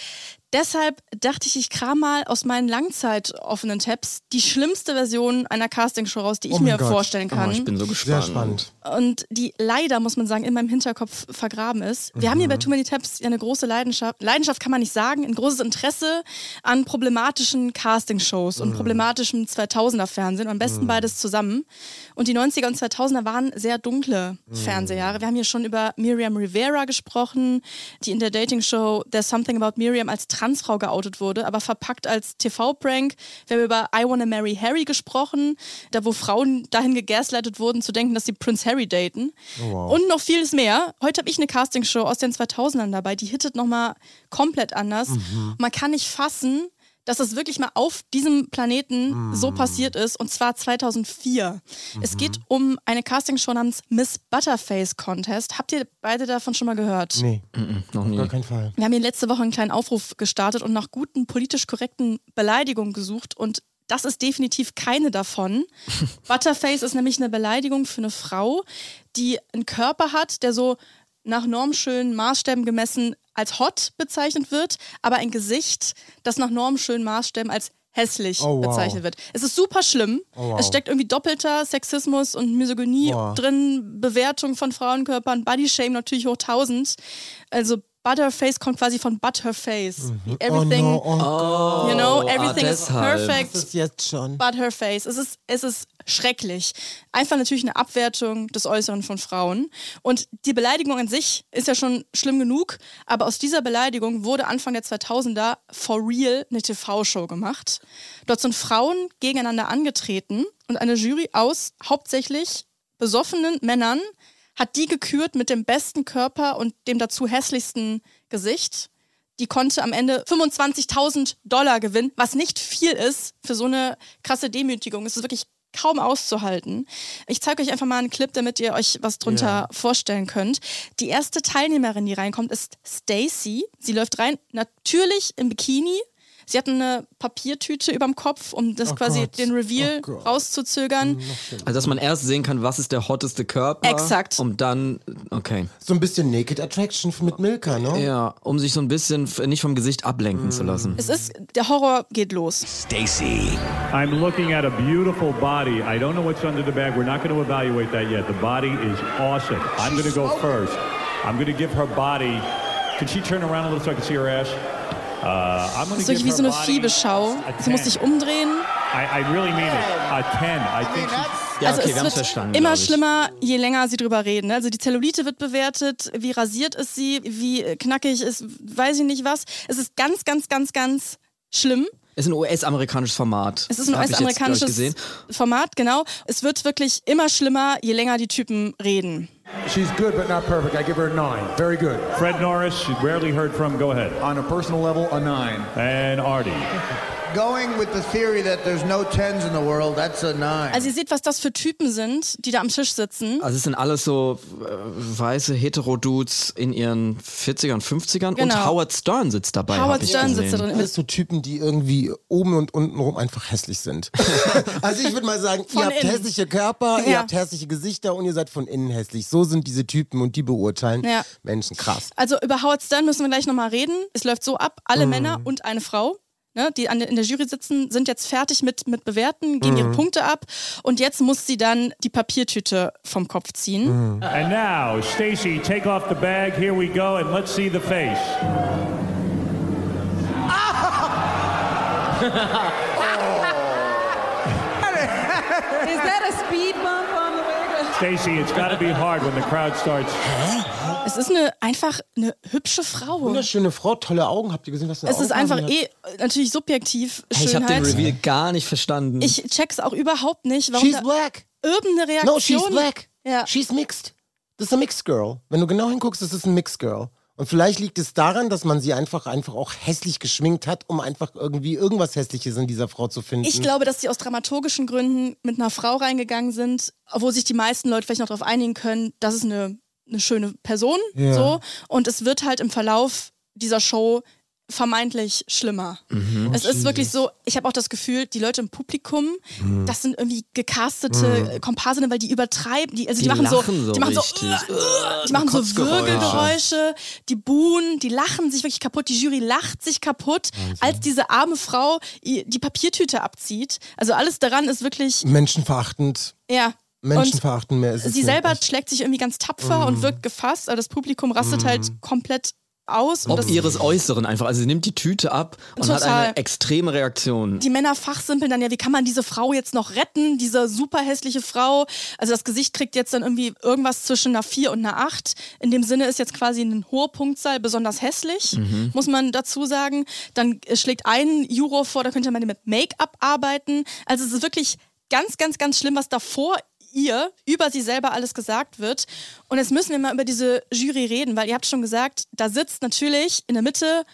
Deshalb dachte ich, ich kram mal aus meinen langzeitoffenen Tabs die schlimmste Version einer Castingshow raus, die ich oh mir Gott. vorstellen kann. Oh, ich bin so gespannt. Sehr spannend. Und die leider, muss man sagen, in meinem Hinterkopf vergraben ist. Wir mhm. haben hier bei Too Many Tabs ja eine große Leidenschaft, Leidenschaft kann man nicht sagen, ein großes Interesse an problematischen Castingshows und mhm. problematischem zweitausender-Fernsehen. Am besten mhm. beides zusammen. Und die neunziger und zweitausender waren sehr dunkle mhm. Fernsehjahre. Wir haben hier schon über Miriam Rivera gesprochen, die in der Dating-Show There's Something About Miriam als Transfrau geoutet wurde, aber verpackt als T V-Prank. Wir haben über I Wanna Marry Harry gesprochen, da wo Frauen dahin gegaslightet wurden, zu denken, dass sie Prince Harry daten. Oh, wow. Und noch vieles mehr. Heute habe ich eine Castingshow aus den zweitausendern dabei, die hittet nochmal komplett anders. Mhm. Man kann nicht fassen, dass das wirklich mal auf diesem Planeten mhm. so passiert ist, und zwar zweitausendvier. Mhm. Es geht um eine Castingshow namens Miss Butterface Contest. Habt ihr beide davon schon mal gehört? Nee, mhm, noch nie. Gar keinen Fall. Wir haben hier letzte Woche einen kleinen Aufruf gestartet und nach guten, politisch korrekten Beleidigungen gesucht, und das ist definitiv keine davon. Butterface ist nämlich eine Beleidigung für eine Frau, die einen Körper hat, der so nach normschönen Maßstäben gemessen als hot bezeichnet wird, aber ein Gesicht, das nach normschönen Maßstäben als hässlich oh, wow. bezeichnet wird. Es ist super schlimm. Oh, wow. Es steckt irgendwie doppelter Sexismus und Misogynie wow. drin, Bewertung von Frauenkörpern, Bodyshame natürlich hoch tausend. Also Butterface kommt quasi von Butterface. Mhm. Everything, oh no, oh you know, everything ah, is perfect. Das ist jetzt schon. Butterface. Es ist, es ist schrecklich. Einfach natürlich eine Abwertung des Äußeren von Frauen. Und die Beleidigung an sich ist ja schon schlimm genug, aber aus dieser Beleidigung wurde Anfang der zweitausender for real eine T V-Show gemacht. Dort sind Frauen gegeneinander angetreten und eine Jury aus hauptsächlich besoffenen Männern hat die gekürt mit dem besten Körper und dem dazu hässlichsten Gesicht. Die konnte am Ende fünfundzwanzigtausend Dollar gewinnen, was nicht viel ist für so eine krasse Demütigung. Es ist wirklich kaum auszuhalten. Ich zeige euch einfach mal einen Clip, damit ihr euch was drunter yeah. vorstellen könnt. Die erste Teilnehmerin, die reinkommt, ist Stacy. Sie läuft rein, natürlich im Bikini. Sie hat eine Papiertüte überm Kopf, um das oh quasi Gott. den Reveal oh rauszuzögern. Also, dass man erst sehen kann, was ist der hotteste Körper. Exakt. Um dann, okay. So ein bisschen Naked Attraction mit Milka, ne? Ja, um sich so ein bisschen nicht vom Gesicht ablenken mm. zu lassen. Es ist, der Horror geht los. Stacy. I'm looking at a beautiful body. I don't know what's under the bag. We're not going to evaluate that yet. The body is awesome. I'm going to go first. I'm going to give her body. Could she turn around a little so I can see her ass? Uh, das ist wirklich wie so eine Fiebeschau. Sie muss sich umdrehen. I, I really mean it. A ten. I think she... ja, also okay, es wird immer schlimmer, je länger sie drüber reden. Also die Zellulite wird bewertet, wie rasiert ist sie, wie knackig ist, weiß ich nicht was. Es ist ganz, ganz, ganz, ganz schlimm. Es ist ein U S-amerikanisches Format. Es ist ein U S-amerikanisches Format, genau. Es wird wirklich immer schlimmer, je länger die Typen reden. She's good but not perfect. I give her a nine. Very good. Fred Norris, she's rarely heard from. Go ahead. On a personal level, a nine. And Artie. going with the theory that there's no tens in the world, that's a nine. Also ihr seht, was das für Typen sind, die da am Tisch sitzen. Also es sind alles so äh, weiße Hetero-Dudes in ihren vierzigern, fünfzigern. Genau. Und Howard Stern sitzt dabei. Howard Stern sitzt da drin. Alles so Typen, die irgendwie oben und unten rum einfach hässlich sind. Also ich würde mal sagen, von ihr habt innen. hässliche Körper, ja. ihr habt hässliche Gesichter und ihr seid von innen hässlich. So sind diese Typen und die beurteilen ja. Menschen krass. Also über Howard Stern müssen wir gleich nochmal reden. Es läuft so ab, alle mm. Männer und eine Frau, ne, die an, in der Jury sitzen, sind jetzt fertig mit, mit Bewerten, geben mm. ihre Punkte ab und jetzt muss sie dann die Papiertüte vom Kopf ziehen. Mm. And now, Stacey, take off the bag, here we go and let's see the face. Ah! Is that a speed bump on the way to... Stacey, it's got to be hard when the crowd starts... Es ist eine, einfach eine hübsche Frau. Wunderschöne Frau, tolle Augen. Habt ihr gesehen, was für eine Augen? Es ist einfach eh natürlich subjektiv hey, Schönheit. Ich hab den Reveal gar nicht verstanden. Ich check's auch überhaupt nicht. Warum she's black. Irgendeine Reaktion... No, she's black. Ja. She's mixed. Das ist eine mixed girl. Wenn du genau hinguckst, das ist eine mixed girl. Und vielleicht liegt es daran, dass man sie einfach, einfach auch hässlich geschminkt hat, um einfach irgendwie irgendwas Hässliches in dieser Frau zu finden. Ich glaube, dass sie aus dramaturgischen Gründen mit einer Frau reingegangen sind, wo sich die meisten Leute vielleicht noch darauf einigen können, das ist eine, eine schöne Person. Ja. So. Und es wird halt im Verlauf dieser Show vermeintlich schlimmer. Mhm. Es ist wirklich so, ich habe auch das Gefühl, die Leute im Publikum, mhm. das sind irgendwie gecastete mhm. Komparsinnen, weil die übertreiben, die, also die, die machen so, so die machen so, uh, uh, die machen so Würgelgeräusche, die buhen, die lachen sich wirklich kaputt, die Jury lacht sich kaputt, also. als diese arme Frau die Papiertüte abzieht. Also alles daran ist wirklich... Menschenverachtend. Ja. Menschenverachtend mehr ist es. Sie selber nicht. Schlägt sich irgendwie ganz tapfer mhm. und wirkt gefasst, aber das Publikum rastet mhm. halt komplett aus. Und ob das ihres Äußeren einfach. Also sie nimmt die Tüte ab und total. Hat eine extreme Reaktion. Die Männer fachsimpeln dann ja, wie kann man diese Frau jetzt noch retten? Diese super hässliche Frau. Also das Gesicht kriegt jetzt dann irgendwie irgendwas zwischen einer vier und einer acht. In dem Sinne ist jetzt quasi eine hohe Punktzahl besonders hässlich, mhm. muss man dazu sagen. Dann schlägt ein Juror vor, da könnte man mit Make-up arbeiten. Also es ist wirklich ganz, ganz, ganz schlimm, was davor ihr über sie selber alles gesagt wird. Und jetzt müssen wir mal über diese Jury reden, weil ihr habt schon gesagt, da sitzt natürlich in der Mitte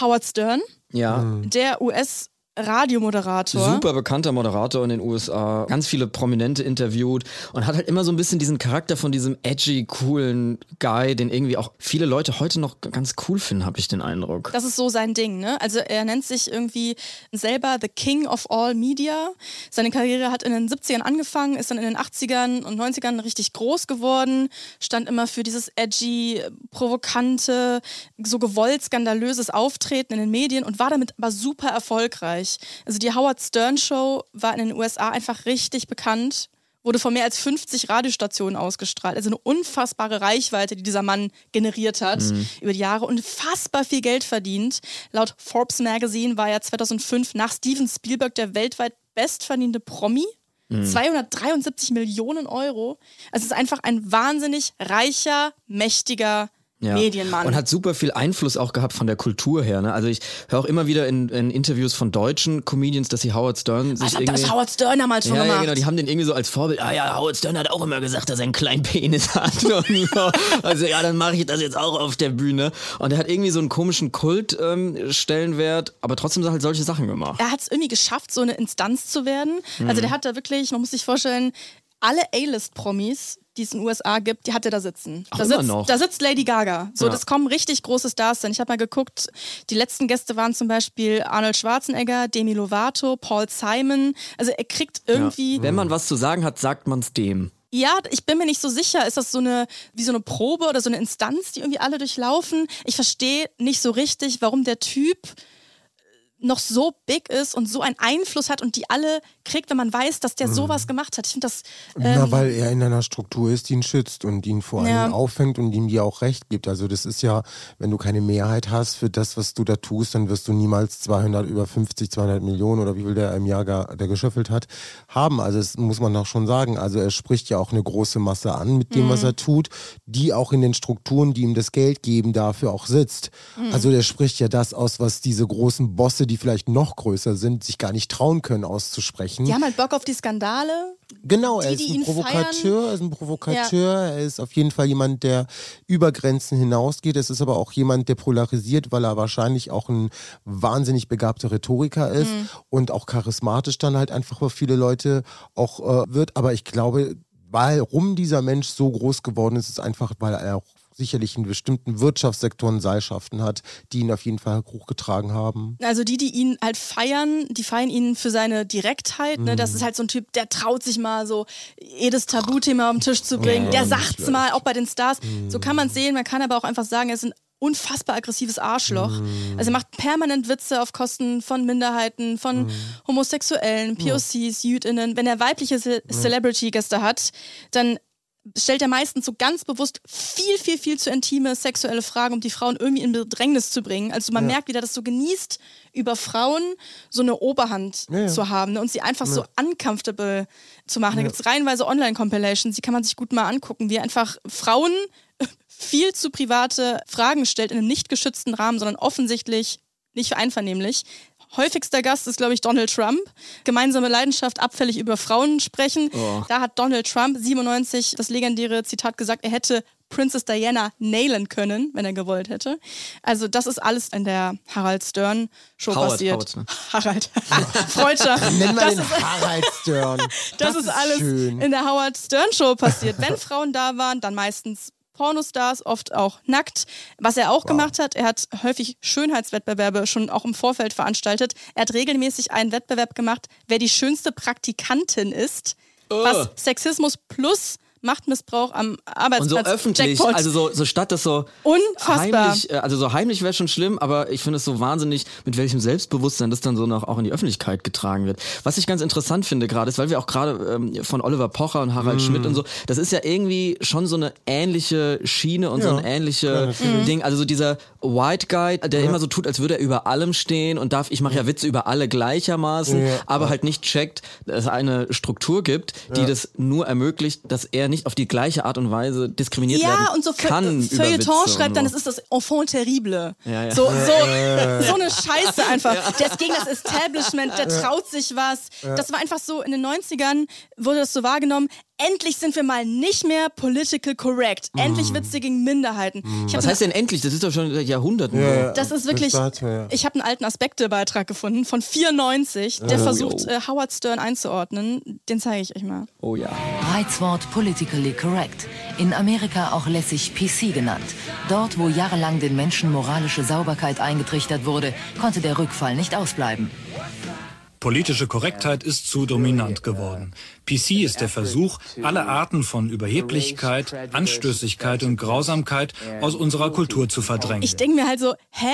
Howard Stern, ja. der U S- Radiomoderator. Super bekannter Moderator in den U S A, ganz viele Prominente interviewt und hat halt immer so ein bisschen diesen Charakter von diesem edgy, coolen Guy, den irgendwie auch viele Leute heute noch ganz cool finden, habe ich den Eindruck. Das ist so sein Ding, ne? Also er nennt sich irgendwie selber The King of All Media. Seine Karriere hat in den siebzigern angefangen, ist dann in den achtzigern und neunzigern richtig groß geworden, stand immer für dieses edgy, provokante, so gewollt skandalöses Auftreten in den Medien und war damit aber super erfolgreich. Also die Howard Stern Show war in den U S A einfach richtig bekannt, wurde von mehr als fünfzig Radiostationen ausgestrahlt. Also eine unfassbare Reichweite, die dieser Mann generiert hat mhm. über die Jahre und unfassbar viel Geld verdient. Laut Forbes Magazine war er zweitausendfünf nach Steven Spielberg der weltweit bestverdiente Promi. Mhm. zweihundertdreiundsiebzig Millionen Euro. Also es ist einfach ein wahnsinnig reicher, mächtiger Ja. Medienmann. Und hat super viel Einfluss auch gehabt von der Kultur her. Ne? Also ich höre auch immer wieder in, in Interviews von deutschen Comedians, dass sie Howard Stern sich irgendwie... Das Howard Stern damals schon ja, gemacht. Ja, genau, die haben den irgendwie so als Vorbild, ah ja, Howard Stern hat auch immer gesagt, dass er einen kleinen Penis hat. Und so. Also ja, dann mache ich das jetzt auch auf der Bühne. Und er hat irgendwie so einen komischen Kult-Stellenwert, ähm, aber trotzdem halt solche Sachen gemacht. Er hat es irgendwie geschafft, so eine Instanz zu werden. Mhm. Also der hat da wirklich, man muss sich vorstellen, alle A-List-Promis, die es in den U S A gibt, die hat er da sitzen. Da sitzt, da sitzt Lady Gaga. So, ja. Das kommen richtig große Stars hin. Ich habe mal geguckt, die letzten Gäste waren zum Beispiel Arnold Schwarzenegger, Demi Lovato, Paul Simon. Also er kriegt irgendwie... Ja. Wenn man was zu sagen hat, sagt man es dem. Ja, ich bin mir nicht so sicher. Ist das so eine, wie so eine Probe oder so eine Instanz, die irgendwie alle durchlaufen? Ich verstehe nicht so richtig, warum der Typ noch so big ist und so einen Einfluss hat und die alle kriegt, wenn man weiß, dass der sowas gemacht hat. Ich finde das... Ähm Na, weil er in einer Struktur ist, die ihn schützt und die ihn vor allem ja. auffängt und ihm die auch Recht gibt. Also das ist ja, wenn du keine Mehrheit hast für das, was du da tust, dann wirst du niemals zweihundert, über fünfzig, zweihundert Millionen oder wie viel der im Jahr gar, der geschöffelt hat, haben. Also das muss man doch schon sagen. Also er spricht ja auch eine große Masse an mit dem, mhm. was er tut, die auch in den Strukturen, die ihm das Geld geben, dafür auch sitzt. Mhm. Also der spricht ja das aus, was diese großen Bosse, die die vielleicht noch größer sind, sich gar nicht trauen können auszusprechen. Die haben halt Bock auf die Skandale. Genau, die, er, ist die ihn Provokateur, er ist ein Provokateur, ja. Er ist auf jeden Fall jemand, der über Grenzen hinausgeht. Es ist aber auch jemand, der polarisiert, weil er wahrscheinlich auch ein wahnsinnig begabter Rhetoriker ist mhm. und auch charismatisch dann halt einfach für viele Leute auch äh, wird. Aber ich glaube, warum dieser Mensch so groß geworden ist, ist einfach, weil er auch sicherlich in bestimmten Wirtschaftssektoren Seilschaften hat, die ihn auf jeden Fall hochgetragen haben. Also die, die ihn halt feiern, die feiern ihn für seine Direktheit. Mm. Ne? Das ist halt so ein Typ, der traut sich mal so, jedes Tabuthema auf den Tisch zu bringen. Ja, der sagt's mal, auch bei den Stars. Mm. So kann man es sehen, man kann aber auch einfach sagen, er ist ein unfassbar aggressives Arschloch. Mm. Also er macht permanent Witze auf Kosten von Minderheiten, von mm. Homosexuellen, P O Cs, JüdInnen. Wenn er weibliche Ce- mm. Celebrity-Gäste hat, dann stellt er meistens so ganz bewusst viel, viel, viel zu intime sexuelle Fragen, um die Frauen irgendwie in Bedrängnis zu bringen. Also man ja. merkt, wie er das so genießt, über Frauen so eine Oberhand ja, ja. zu haben, ne? Und sie einfach ja. so uncomfortable zu machen. Ja. Da gibt es reihenweise Online-Compilations, die kann man sich gut mal angucken, wie er einfach Frauen viel zu private Fragen stellt in einem nicht geschützten Rahmen, sondern offensichtlich nicht einvernehmlich. Häufigster Gast ist, glaube ich, Donald Trump. Gemeinsame Leidenschaft, abfällig über Frauen sprechen. Oh. Da hat Donald Trump siebenundneunzig das legendäre Zitat gesagt, er hätte Princess Diana nailen können, wenn er gewollt hätte. Also das ist alles in der Harald Stern Show Howard, passiert. Howard, ne? Harald. Freudscher. Nennen wir den Harald Stern. Das, das ist alles schön. In der Howard Stern Show passiert. Wenn Frauen da waren, dann meistens Pornostars, oft auch nackt. Was er auch wow. gemacht hat, er hat häufig Schönheitswettbewerbe schon auch im Vorfeld veranstaltet. Er hat regelmäßig einen Wettbewerb gemacht, wer die schönste Praktikantin ist, oh. was Sexismus plus Machtmissbrauch am Arbeitsplatz. Und so öffentlich, Jackpot. Also so, so statt das so unfassbar. Heimlich, also so heimlich wäre schon schlimm, aber ich finde es so wahnsinnig, mit welchem Selbstbewusstsein das dann so noch auch in die Öffentlichkeit getragen wird. Was ich ganz interessant finde gerade ist, weil wir auch gerade ähm, von Oliver Pocher und Harald mm. Schmidt und so, das ist ja irgendwie schon so eine ähnliche Schiene und ja. so ein ähnliches ja, Ding. Also so dieser White Guy, der ja. immer so tut, als würde er über allem stehen und darf, ich mache ja Witze über alle gleichermaßen, ja. aber ja. halt nicht checkt, dass es eine Struktur gibt, die ja. das nur ermöglicht, dass er nicht auf die gleiche Art und Weise diskriminiert ja, werden und so kann. Fe- Feuilleton schreibt dann, es ist das Enfant terrible. Ja, ja. So, so, so eine Scheiße einfach. Ja. Der ist gegen das Establishment, der traut sich was. Ja. Das war einfach so, in den neunzigern wurde das so wahrgenommen, endlich sind wir mal nicht mehr political correct. Endlich mm. Witze gegen Minderheiten. Mm. Was heißt denn endlich? Das ist doch schon seit Jahrhunderten. Yeah, das ist wirklich, das ja. ich habe einen alten Aspekte-Beitrag gefunden von vierundneunzig, der oh, versucht oh. Howard Stern einzuordnen. Den zeige ich euch mal. Oh ja. Reizwort politically correct. In Amerika auch lässig P C genannt. Dort, wo jahrelang den Menschen moralische Sauberkeit eingetrichtert wurde, konnte der Rückfall nicht ausbleiben. Politische Korrektheit ist zu dominant geworden. P C ist der Versuch, alle Arten von Überheblichkeit, Anstößigkeit und Grausamkeit aus unserer Kultur zu verdrängen. Ich denke mir halt so, hä?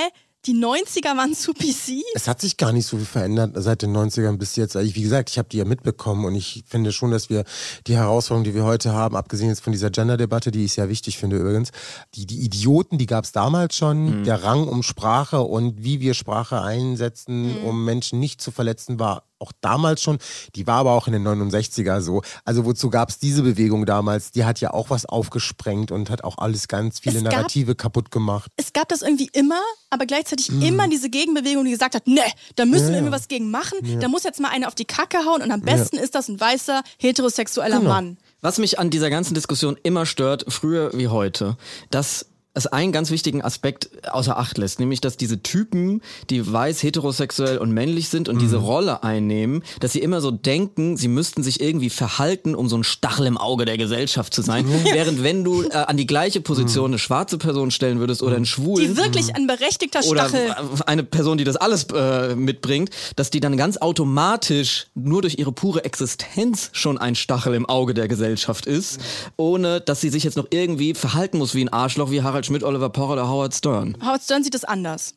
Die neunziger waren zu P C? Es hat sich gar nicht so viel verändert seit den neunzigern bis jetzt. Wie gesagt, ich habe die ja mitbekommen und ich finde schon, dass wir die Herausforderung, die wir heute haben, abgesehen jetzt von dieser Gender-Debatte, die ich sehr wichtig finde übrigens, die, die Idioten, die gab es damals schon. Mhm. Der Rang um Sprache und wie wir Sprache einsetzen, mhm. um Menschen nicht zu verletzen, war auch damals schon, die war aber auch in den neunundsechziger so. Also wozu gab es diese Bewegung damals? Die hat ja auch was aufgesprengt und hat auch alles ganz viele es Narrative gab, kaputt gemacht. Es gab das irgendwie immer, aber gleichzeitig mm. immer diese Gegenbewegung, die gesagt hat, ne, da müssen ja, wir irgendwie was gegen machen, ja. da muss jetzt mal einer auf die Kacke hauen und am besten ja. ist das ein weißer, heterosexueller genau. Mann. Was mich an dieser ganzen Diskussion immer stört, früher wie heute, dass das einen ganz wichtigen Aspekt außer Acht lässt, nämlich, dass diese Typen, die weiß, heterosexuell und männlich sind und mhm. diese Rolle einnehmen, dass sie immer so denken, sie müssten sich irgendwie verhalten, um so ein Stachel im Auge der Gesellschaft zu sein. Mhm. Während wenn du äh, an die gleiche Position eine schwarze Person stellen würdest oder einen Schwulen. Die wirklich ein berechtigter Stachel. Oder eine Person, die das alles äh, mitbringt, dass die dann ganz automatisch nur durch ihre pure Existenz schon ein Stachel im Auge der Gesellschaft ist, ohne dass sie sich jetzt noch irgendwie verhalten muss wie ein Arschloch, wie Harald mit Oliver Pocher oder Howard Stern. Howard Stern sieht es anders.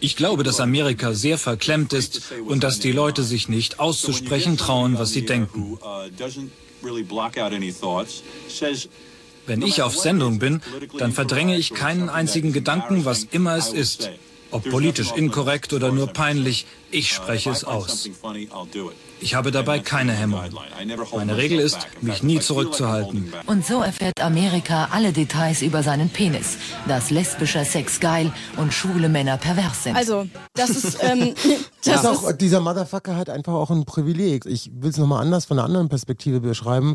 Ich glaube, dass Amerika sehr verklemmt ist und dass die Leute sich nicht auszusprechen trauen, was sie denken. Wenn ich auf Sendung bin, dann verdränge ich keinen einzigen Gedanken, was immer es ist. Ob politisch inkorrekt oder nur peinlich, ich spreche es aus. Ich habe dabei keine Hemmung. Meine Regel ist, mich nie zurückzuhalten. Und so erfährt Amerika alle Details über seinen Penis, dass lesbischer Sex geil und schwule Männer pervers sind. Also, das ist... Ähm, das ja. ist auch, dieser Motherfucker hat einfach auch ein Privileg. Ich will es nochmal anders von einer anderen Perspektive beschreiben.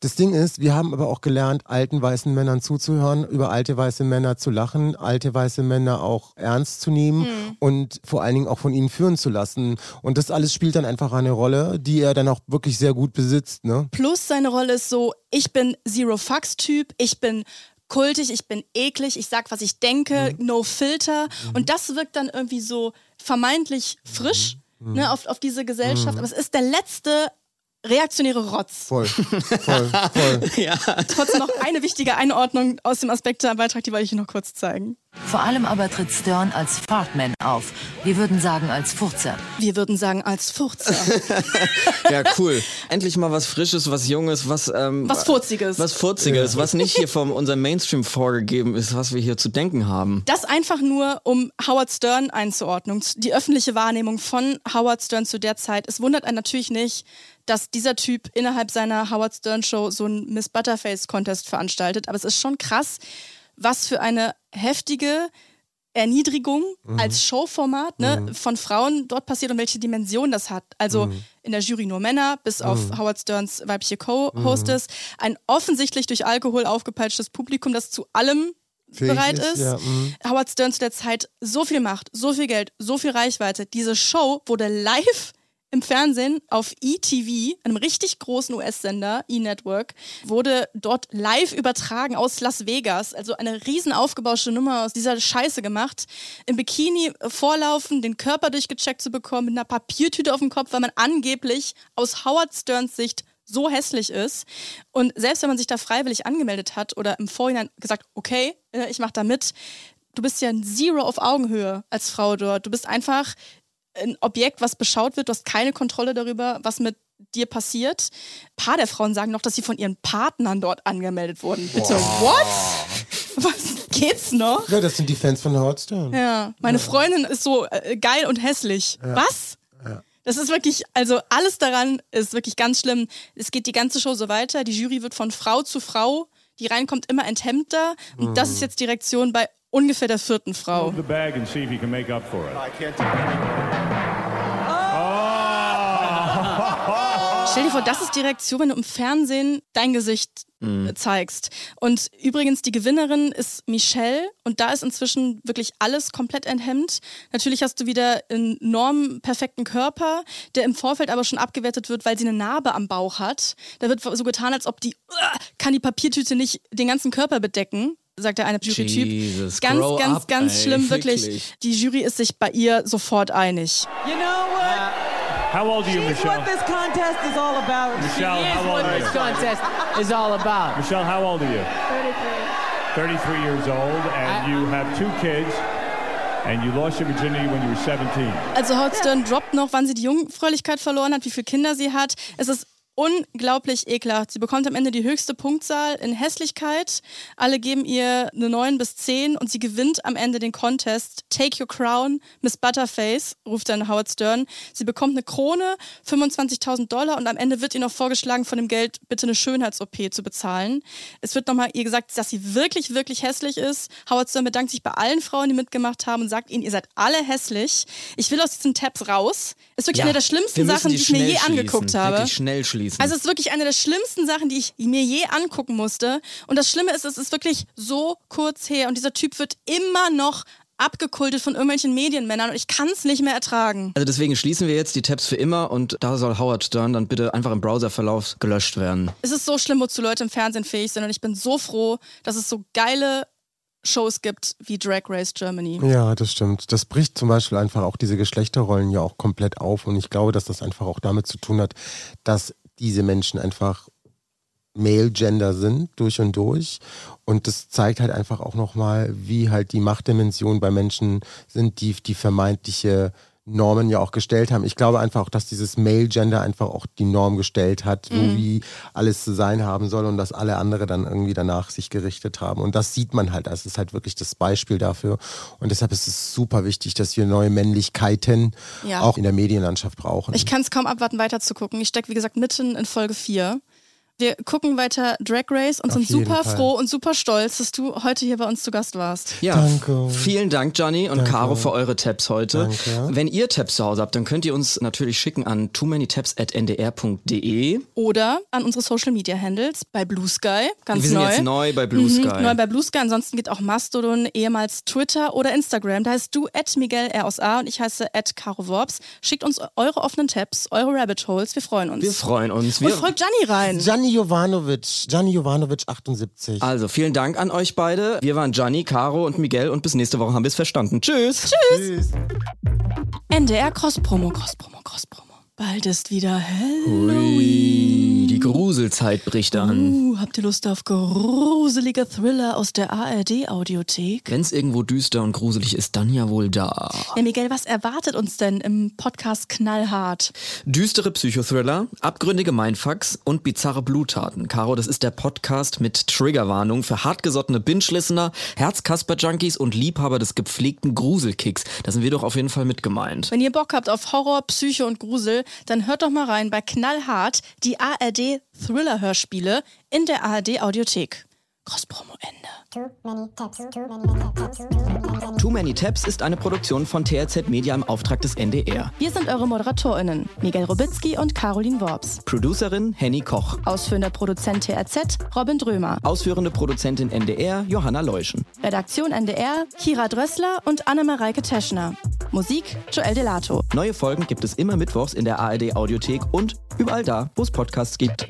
Das Ding ist, wir haben aber auch gelernt, alten weißen Männern zuzuhören, über alte weiße Männer zu lachen, alte weiße Männer auch ernst zu nehmen mhm. und vor allen Dingen auch von ihnen führen zu lassen. Und das alles spielt dann einfach eine Rolle, die er dann auch wirklich sehr gut besitzt. Ne? Plus seine Rolle ist so, ich bin Zero-Fucks-Typ, ich bin kultig, ich bin eklig, ich sag, was ich denke, mhm. no filter. Mhm. Und das wirkt dann irgendwie so vermeintlich frisch mhm. ne, auf, auf diese Gesellschaft. Mhm. Aber es ist der letzte... reaktionäre Rotz. Voll, voll, voll. Ja. Trotzdem noch eine wichtige Einordnung aus dem Aspekte-Beitrag, die wollte ich noch kurz zeigen. Vor allem aber tritt Stern als Fartman auf. Wir würden sagen als Furzer. Wir würden sagen als Furzer. Ja, cool. Endlich mal was Frisches, was Junges, was... Ähm, was Furziges. Was Furziges, ja. Was nicht hier von unserem Mainstream vorgegeben ist, was wir hier zu denken haben. Das einfach nur, um Howard Stern einzuordnen. Die öffentliche Wahrnehmung von Howard Stern zu der Zeit. Es wundert einen natürlich nicht, dass dieser Typ innerhalb seiner Howard Stern Show so einen Miss Butterface Contest veranstaltet. Aber es ist schon krass, was für eine heftige Erniedrigung mhm. als Showformat ne, mhm. von Frauen dort passiert und welche Dimension das hat. Also mhm. in der Jury nur Männer, bis mhm. auf Howard Sterns weibliche Co-Hostess. Mhm. Ein offensichtlich durch Alkohol aufgepeitschtes Publikum, das zu allem fähig bereit ist. ist. Ja, Howard Stern zu der Zeit so viel Macht, so viel Geld, so viel Reichweite. Diese Show wurde live im Fernsehen auf E T V, einem richtig großen U S-Sender, E-Network, wurde dort live übertragen aus Las Vegas. Also eine riesen aufgebauschte Nummer aus dieser Scheiße gemacht. Im Bikini vorlaufen, den Körper durchgecheckt zu bekommen, mit einer Papiertüte auf dem Kopf, weil man angeblich aus Howard Sterns Sicht so hässlich ist. Und selbst wenn man sich da freiwillig angemeldet hat oder im Vorhinein gesagt, okay, ich mach da mit, du bist ja ein Zero auf Augenhöhe als Frau dort. Du bist einfach... ein Objekt, was beschaut wird, du hast keine Kontrolle darüber, was mit dir passiert. Ein paar der Frauen sagen noch, dass sie von ihren Partnern dort angemeldet wurden. Bitte, wow. What? Was geht's noch? Ja, das sind die Fans von Howard Stern. Ja, meine ja. Freundin ist so äh, geil und hässlich. Ja. Was? Ja. Das ist wirklich, also alles daran ist wirklich ganz schlimm. Es geht die ganze Show so weiter, die Jury wird von Frau zu Frau, die reinkommt, immer enthemmter. Und mhm. das ist jetzt die Reaktion bei ungefähr der vierten Frau. Move the bag and see if you can make up for it. I can't Stell dir vor, das ist die Reaktion, wenn du im Fernsehen dein Gesicht mm. zeigst. Und übrigens, die Gewinnerin ist Michelle und da ist inzwischen wirklich alles komplett enthemmt. Natürlich hast du wieder einen enorm perfekten Körper, der im Vorfeld aber schon abgewertet wird, weil sie eine Narbe am Bauch hat. Da wird so getan, als ob die, uh, kann die Papiertüte nicht den ganzen Körper bedecken. Sagt der eine Jury-Typ. Ganz, grow ganz, up, ganz ey, schlimm, wirklich. wirklich. Die Jury ist sich bei ihr sofort einig. You know what? How old are you, She's Michelle? What this contest is all about. Michelle, She is how old what are you? This contest is all about. Michelle, how old are you? thirty-three. thirty-three years old, and I, you have two kids. And you lost your virginity when you were seventeen. Also Howard Stern droppt noch, wann sie die Jungfräulichkeit verloren hat, wie viele Kinder sie hat. Es ist unglaublich ekelhaft. Sie bekommt am Ende die höchste Punktzahl in Hässlichkeit. Alle geben ihr eine neun bis zehn und sie gewinnt am Ende den Contest. Take your crown, Miss Butterface, ruft dann Howard Stern. Sie bekommt eine Krone, fünfundzwanzigtausend Dollar und am Ende wird ihr noch vorgeschlagen, von dem Geld bitte eine Schönheits-O P zu bezahlen. Es wird nochmal ihr gesagt, dass sie wirklich, wirklich hässlich ist. Howard Stern bedankt sich bei allen Frauen, die mitgemacht haben und sagt ihnen, ihr seid alle hässlich. Ich will aus diesen Tabs raus. Ist wirklich ja, eine der schlimmsten wir Sachen, die, die ich mir je schließen. angeguckt habe. Wirklich schnell schließen. Also es ist wirklich eine der schlimmsten Sachen, die ich mir je angucken musste. Und das Schlimme ist, es ist wirklich so kurz her. Und dieser Typ wird immer noch abgekultet von irgendwelchen Medienmännern und ich kann es nicht mehr ertragen. Also deswegen schließen wir jetzt die Tabs für immer und da soll Howard Stern dann bitte einfach im Browserverlauf gelöscht werden. Es ist so schlimm, wozu Leute im Fernsehen fähig sind und ich bin so froh, dass es so geile Shows gibt wie Drag Race Germany. Ja, das stimmt. Das bricht zum Beispiel einfach auch diese Geschlechterrollen ja auch komplett auf und ich glaube, dass das einfach auch damit zu tun hat, dass diese Menschen einfach Male-Gender sind, durch und durch. Und das zeigt halt einfach auch nochmal, wie halt die Machtdimensionen bei Menschen sind, die die vermeintliche Normen ja auch gestellt haben. Ich glaube einfach auch, dass dieses Male-Gender einfach auch die Norm gestellt hat, so mhm. wie alles zu sein haben soll und dass alle andere dann irgendwie danach sich gerichtet haben. Und das sieht man halt. Das ist halt wirklich das Beispiel dafür. Und deshalb ist es super wichtig, dass wir neue Männlichkeiten ja. auch in der Medienlandschaft brauchen. Ich kann es kaum abwarten, weiter zu gucken. Ich stecke, wie gesagt, mitten in Folge vier. Wir gucken weiter Drag Race und Auf sind super Fall. froh und super stolz, dass du heute hier bei uns zu Gast warst. Ja, danke. Vielen Dank, Gianni und danke. Caro, für eure Tabs heute. Danke. Wenn ihr Tabs zu Hause habt, dann könnt ihr uns natürlich schicken an too many tabs at n d r punkt d e oder an unsere Social Media Handles bei Bluesky. Ganz Wir neu. Wir sind jetzt neu bei Bluesky. Mhm, neu bei Bluesky. Ansonsten geht auch Mastodon, ehemals Twitter oder Instagram. Da heißt du at Miguel R aus A und ich heiße at Caro Worps. Schickt uns eure offenen Tabs, eure Rabbit Holes. Wir freuen uns. Wir freuen uns. Wir und folgt Gianni rein. Gianni Jovanovic, Gianni Jovanovic achtundsiebzig. Also vielen Dank an euch beide. Wir waren Gianni, Caro und Miguel und bis nächste Woche haben wir es verstanden. Tschüss. Tschüss. Tschüss. N D R Cross-Promo, Cross-Promo, Cross-Promo. Bald ist wieder Halloween. Hui, die Gruselzeit bricht an. Uh, habt ihr Lust auf gruselige Thriller aus der A R D-Audiothek? Wenn's irgendwo düster und gruselig ist, dann ja wohl da. Ja, Miguel, was erwartet uns denn im Podcast Knallhart? Düstere Psychothriller, abgründige Mindfucks und bizarre Bluttaten. Caro, das ist der Podcast mit Triggerwarnung für hartgesottene Binge-Listener, Herz-Kasper-Junkies und Liebhaber des gepflegten Gruselkicks. Da sind wir doch auf jeden Fall mit gemeint. Wenn ihr Bock habt auf Horror, Psycho und Grusel, dann hört doch mal rein bei Knallhart, die A R D-Thriller-Hörspiele in der A R D-Audiothek. Cross-Promo Ende. Too Many Tabs ist eine Produktion von T R Z Media im Auftrag des N D R. Wir sind eure ModeratorInnen, Miguel Robitzki und Caroline Worps. Producerin Henny Koch. Ausführender Produzent T R Z, Robin Drömer. Ausführende Produzentin N D R, Johanna Leuschen. Redaktion N D R, Kira Drössler und Anne-Mareike Teschner. Musik, Joel Delato. Neue Folgen gibt es immer mittwochs in der A R D-Audiothek und überall da, wo es Podcasts gibt.